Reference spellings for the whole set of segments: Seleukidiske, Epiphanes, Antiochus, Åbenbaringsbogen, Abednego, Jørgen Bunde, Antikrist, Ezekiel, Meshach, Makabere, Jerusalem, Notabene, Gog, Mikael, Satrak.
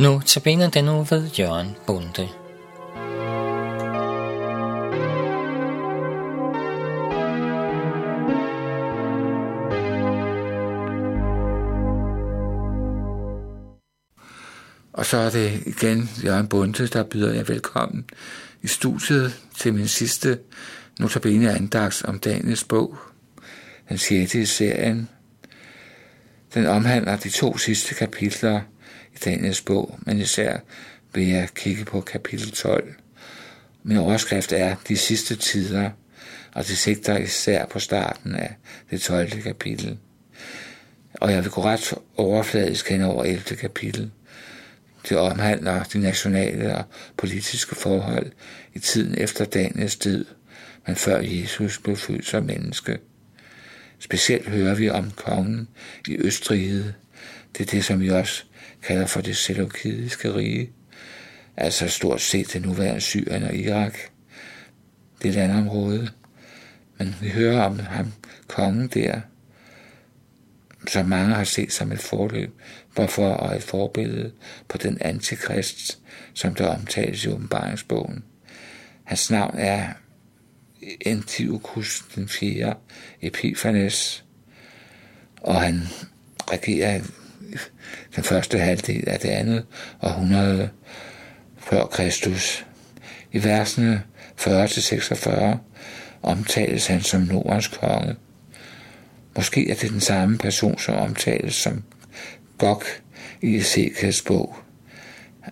Notabene den uge ved Jørgen Bunde. Og så er det igen Jørgen Bunde, der byder jer velkommen i studiet til min sidste Notabene andagts om dagens bog, den 6. i serien. Den omhandler de 2 sidste kapitler i Daniels bog, men især vil jeg kigge på kapitel 12. Min overskrift er de sidste tider, og det sigter især på starten af det 12. kapitel. Og jeg vil gå ret overfladisk hen over 11. kapitel. Det omhandler de nationale og politiske forhold i tiden efter Daniels død, men før Jesus blev født som menneske. Specielt hører vi om kongen i Østriget. Det er det, som vi også kalder for det seleukidiske rige, altså stort set det nuværende Syrien og Irak. Det er et andet område, men vi hører om ham, kongen der, som mange har set som et forløb for og et forbillede på den antikrist, som der omtales i Åbenbaringsbogen. Hans navn er Antiochus den 4. Epiphanes, og han regerer den første halvdel af det andet århundrede før Kristus. I versene 40-46 omtales han som Nordens konge. Måske er det den samme person, som omtales som Gog i Ezekiels bog.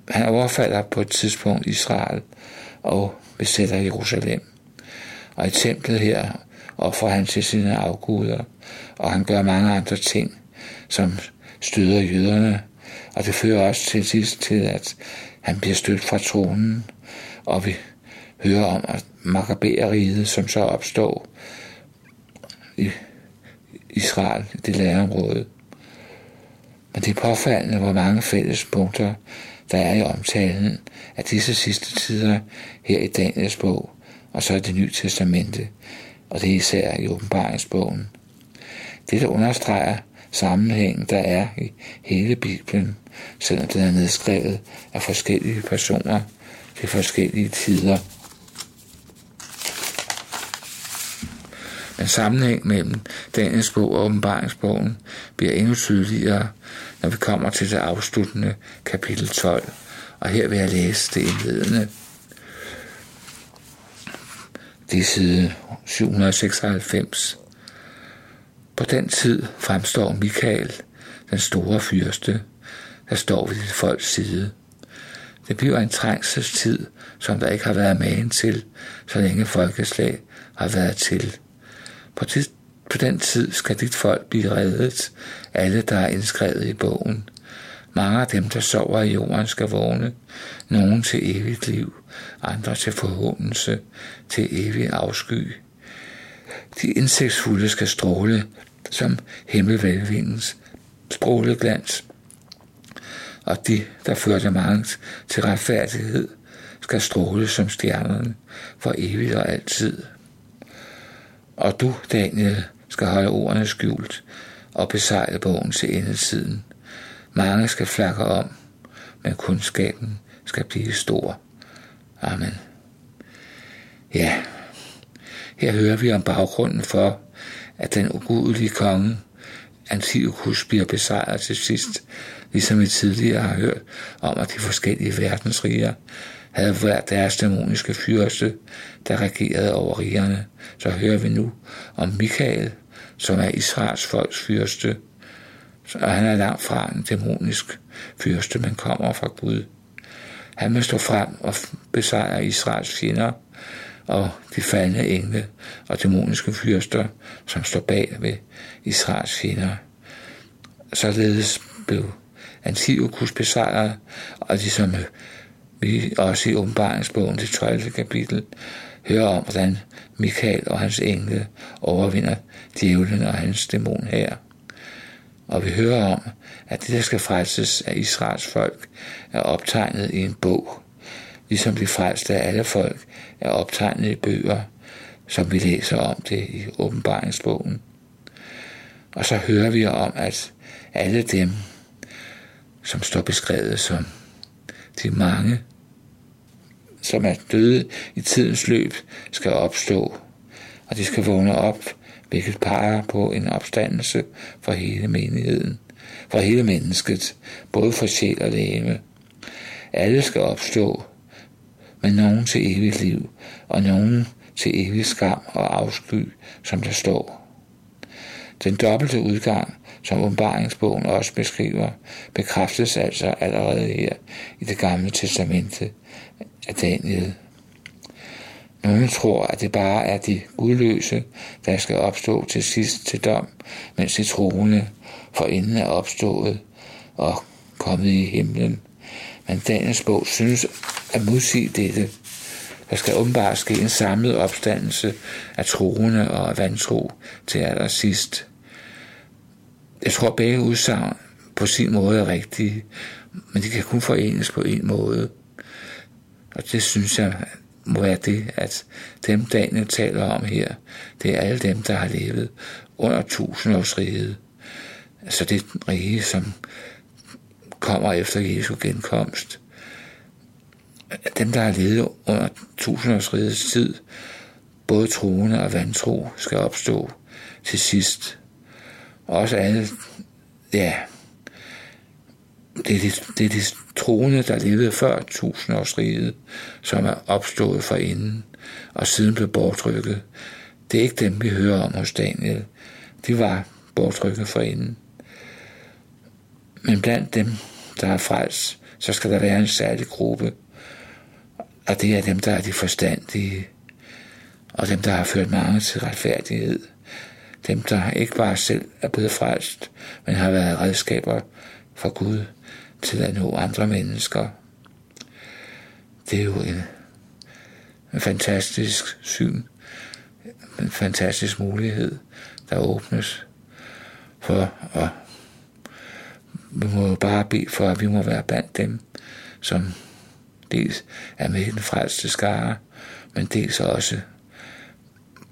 Han overfalder på et tidspunkt Israel og besætter Jerusalem. Og i templet her ofrer han til sine afguder, og han gør mange andre ting, som støder jøderne, og det fører også til sidst til, at han bliver stødt fra tronen, og vi hører om Makabere-riget, som så opstår i Israel, det landområde. Men det er påfaldende, hvor mange fællespunkter der er i omtalen af disse sidste tider her i Daniels bog, og så er det Nye Testamente, og det er især i Åbenbaringsbogen. Det, der understreger sammenhængen, der er i hele Bibelen, selvom den er nedskrevet af forskellige personer til forskellige tider. Men sammenhæng mellem Daniels bog og Åbenbaringsbogen bliver endnu tydeligere, når vi kommer til det afsluttende kapitel 12, og her vil jeg læse det indledende. Det er side 796. På den tid fremstår Mikael, den store fyrste, der står ved dit folks side. Det bliver en trængselstid, som der ikke har været magen til, så længe folkeslag har været til. På den tid skal dit folk blive reddet, alle der er indskrevet i bogen. Mange af dem, der sover i jorden, skal vågne, nogen til evigt liv, andre til forhåndelse, til evig afsky. De indsigtsfulde skal stråle som himmelvælvindens stråleglans, og de, der førte mange til retfærdighed, skal stråle som stjernerne for evigt og altid. Og du, Daniel, skal holde ordene skjult og besejle bogen til endetiden. Mange skal flakke om, men kundskaben skal blive stor. Amen. Ja, her hører vi om baggrunden for, at den ugudelige konge Antiochus bliver besejret til sidst, ligesom vi tidligere har hørt om, at de forskellige verdensriger havde hver deres dæmoniske fyrste, der regerede over rigerne. Så hører vi nu om Mikael, som er Israels folks fyrste, og han er langt fra en dæmonisk fyrste, men kommer fra Gud. Han vil stå frem og besejre Israels fjender og de faldne engle og dæmoniske fyrster, som står bag ved Israels fjender. Således blev Antiochus besejret, og de, som vi også i Åbenbaringsbogen til 12. kapitel hører om, hvordan Mikael og hans engle overvinder djævlen og hans dæmon her. Og vi hører om, at det, der skal frelses af Israels folk, er optegnet i en bog, ligesom de frelste af alle folk er optegnet i bøger, som vi læser om det i Åbenbaringsbogen. Og så hører vi om, at alle dem, som står beskrevet som de mange, som er døde i tidens løb, skal opstå, og de skal vågne op, hvilket peger på en opstandelse for hele menigheden, for hele mennesket, både for sjæl og legeme. Alle skal opstå, men nogen til evigt liv, og nogen til evig skam og afsky, som der står. Den dobbelte udgang, som Åbenbaringsbogen også beskriver, bekræftes altså allerede her i det gamle testamente af Daniel. Nogle tror, at det bare er de gudløse, der skal opstå til sidst til dom, mens de troende forinden er opstået og kommet i himlen. Men Daniels bog synes at modsige dette. Der skal åbenbart ske en samlet opstandelse af troende og af vantro til allersidst. Jeg tror, begge udsagn på sin måde er rigtige, men de kan kun forenes på en måde. Og det synes jeg må være det, at dem Daniel taler om her, det er alle dem, der har levet under tusindårsriget. Altså det rige, som kommer efter Jesu genkomst. Dem, der har levet under tusindårsrigets tid, både troende og vantro, skal opstå til sidst. Også alle, ja, det er de troende, der levede før tusindårsriget, som er opstået forinden og siden blev bortrykket. Det er ikke dem, vi hører om hos Daniel. De var bortrykket forinden. Men blandt dem, der er frelst, så skal der være en særlig gruppe. Og det er dem, der er de forstandige, og dem, der har ført mange til retfærdighed. Dem, der ikke bare selv er blevet frelst, men har været redskaber for Gud til at nå andre mennesker. Det er jo en fantastisk syn, en fantastisk mulighed, der åbnes for, og vi må jo bare bede for, at vi må være blandt dem, som dels er med i den frelste skare, men dels også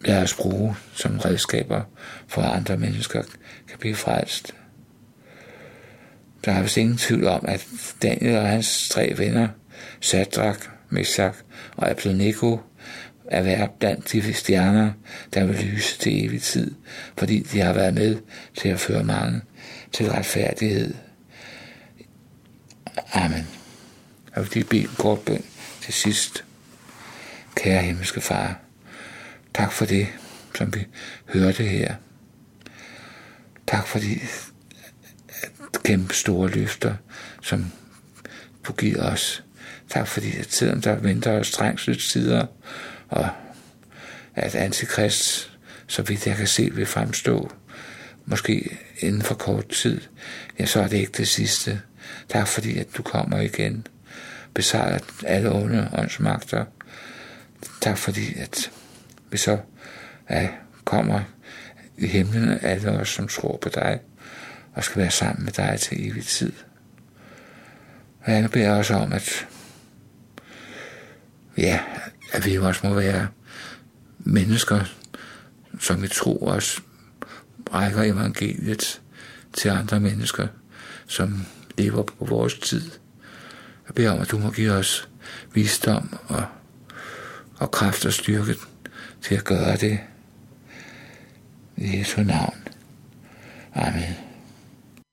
lad os bruge som redskaber for, at andre mennesker kan blive frelst. Der er vist ingen tvivl om, at Daniel og hans tre venner, Satrak, Meshach og Abednego, er været blandt de stjerner, der vil lyse til evig tid, fordi de har været med til at føre mange til retfærdighed. Amen. Jeg vil lige bede en kort bøn til sidst. Kære himmelske far, tak for det, som vi hørte her. Tak for de kæmpe store løfter, som du giver os. Tak fordi at tiden, der venter os trængselstider, og at Antikrist, så vidt jeg kan se, vil fremstå, måske inden for kort tid, ja, så er det ikke det sidste. Tak fordi at du kommer igen, besejrer alle onde åndsmagter. Tak fordi at vi så kommer i himlen, alle os, som tror på dig, og skal være sammen med dig til evig tid. Og jeg beder også om, at vi også må være mennesker, som vi tror også rækker evangeliet til andre mennesker, som lever på vores tid. Jeg beder om, at du må give os visdom og kraft og styrke til at gøre det. I Jesu navn. Amen.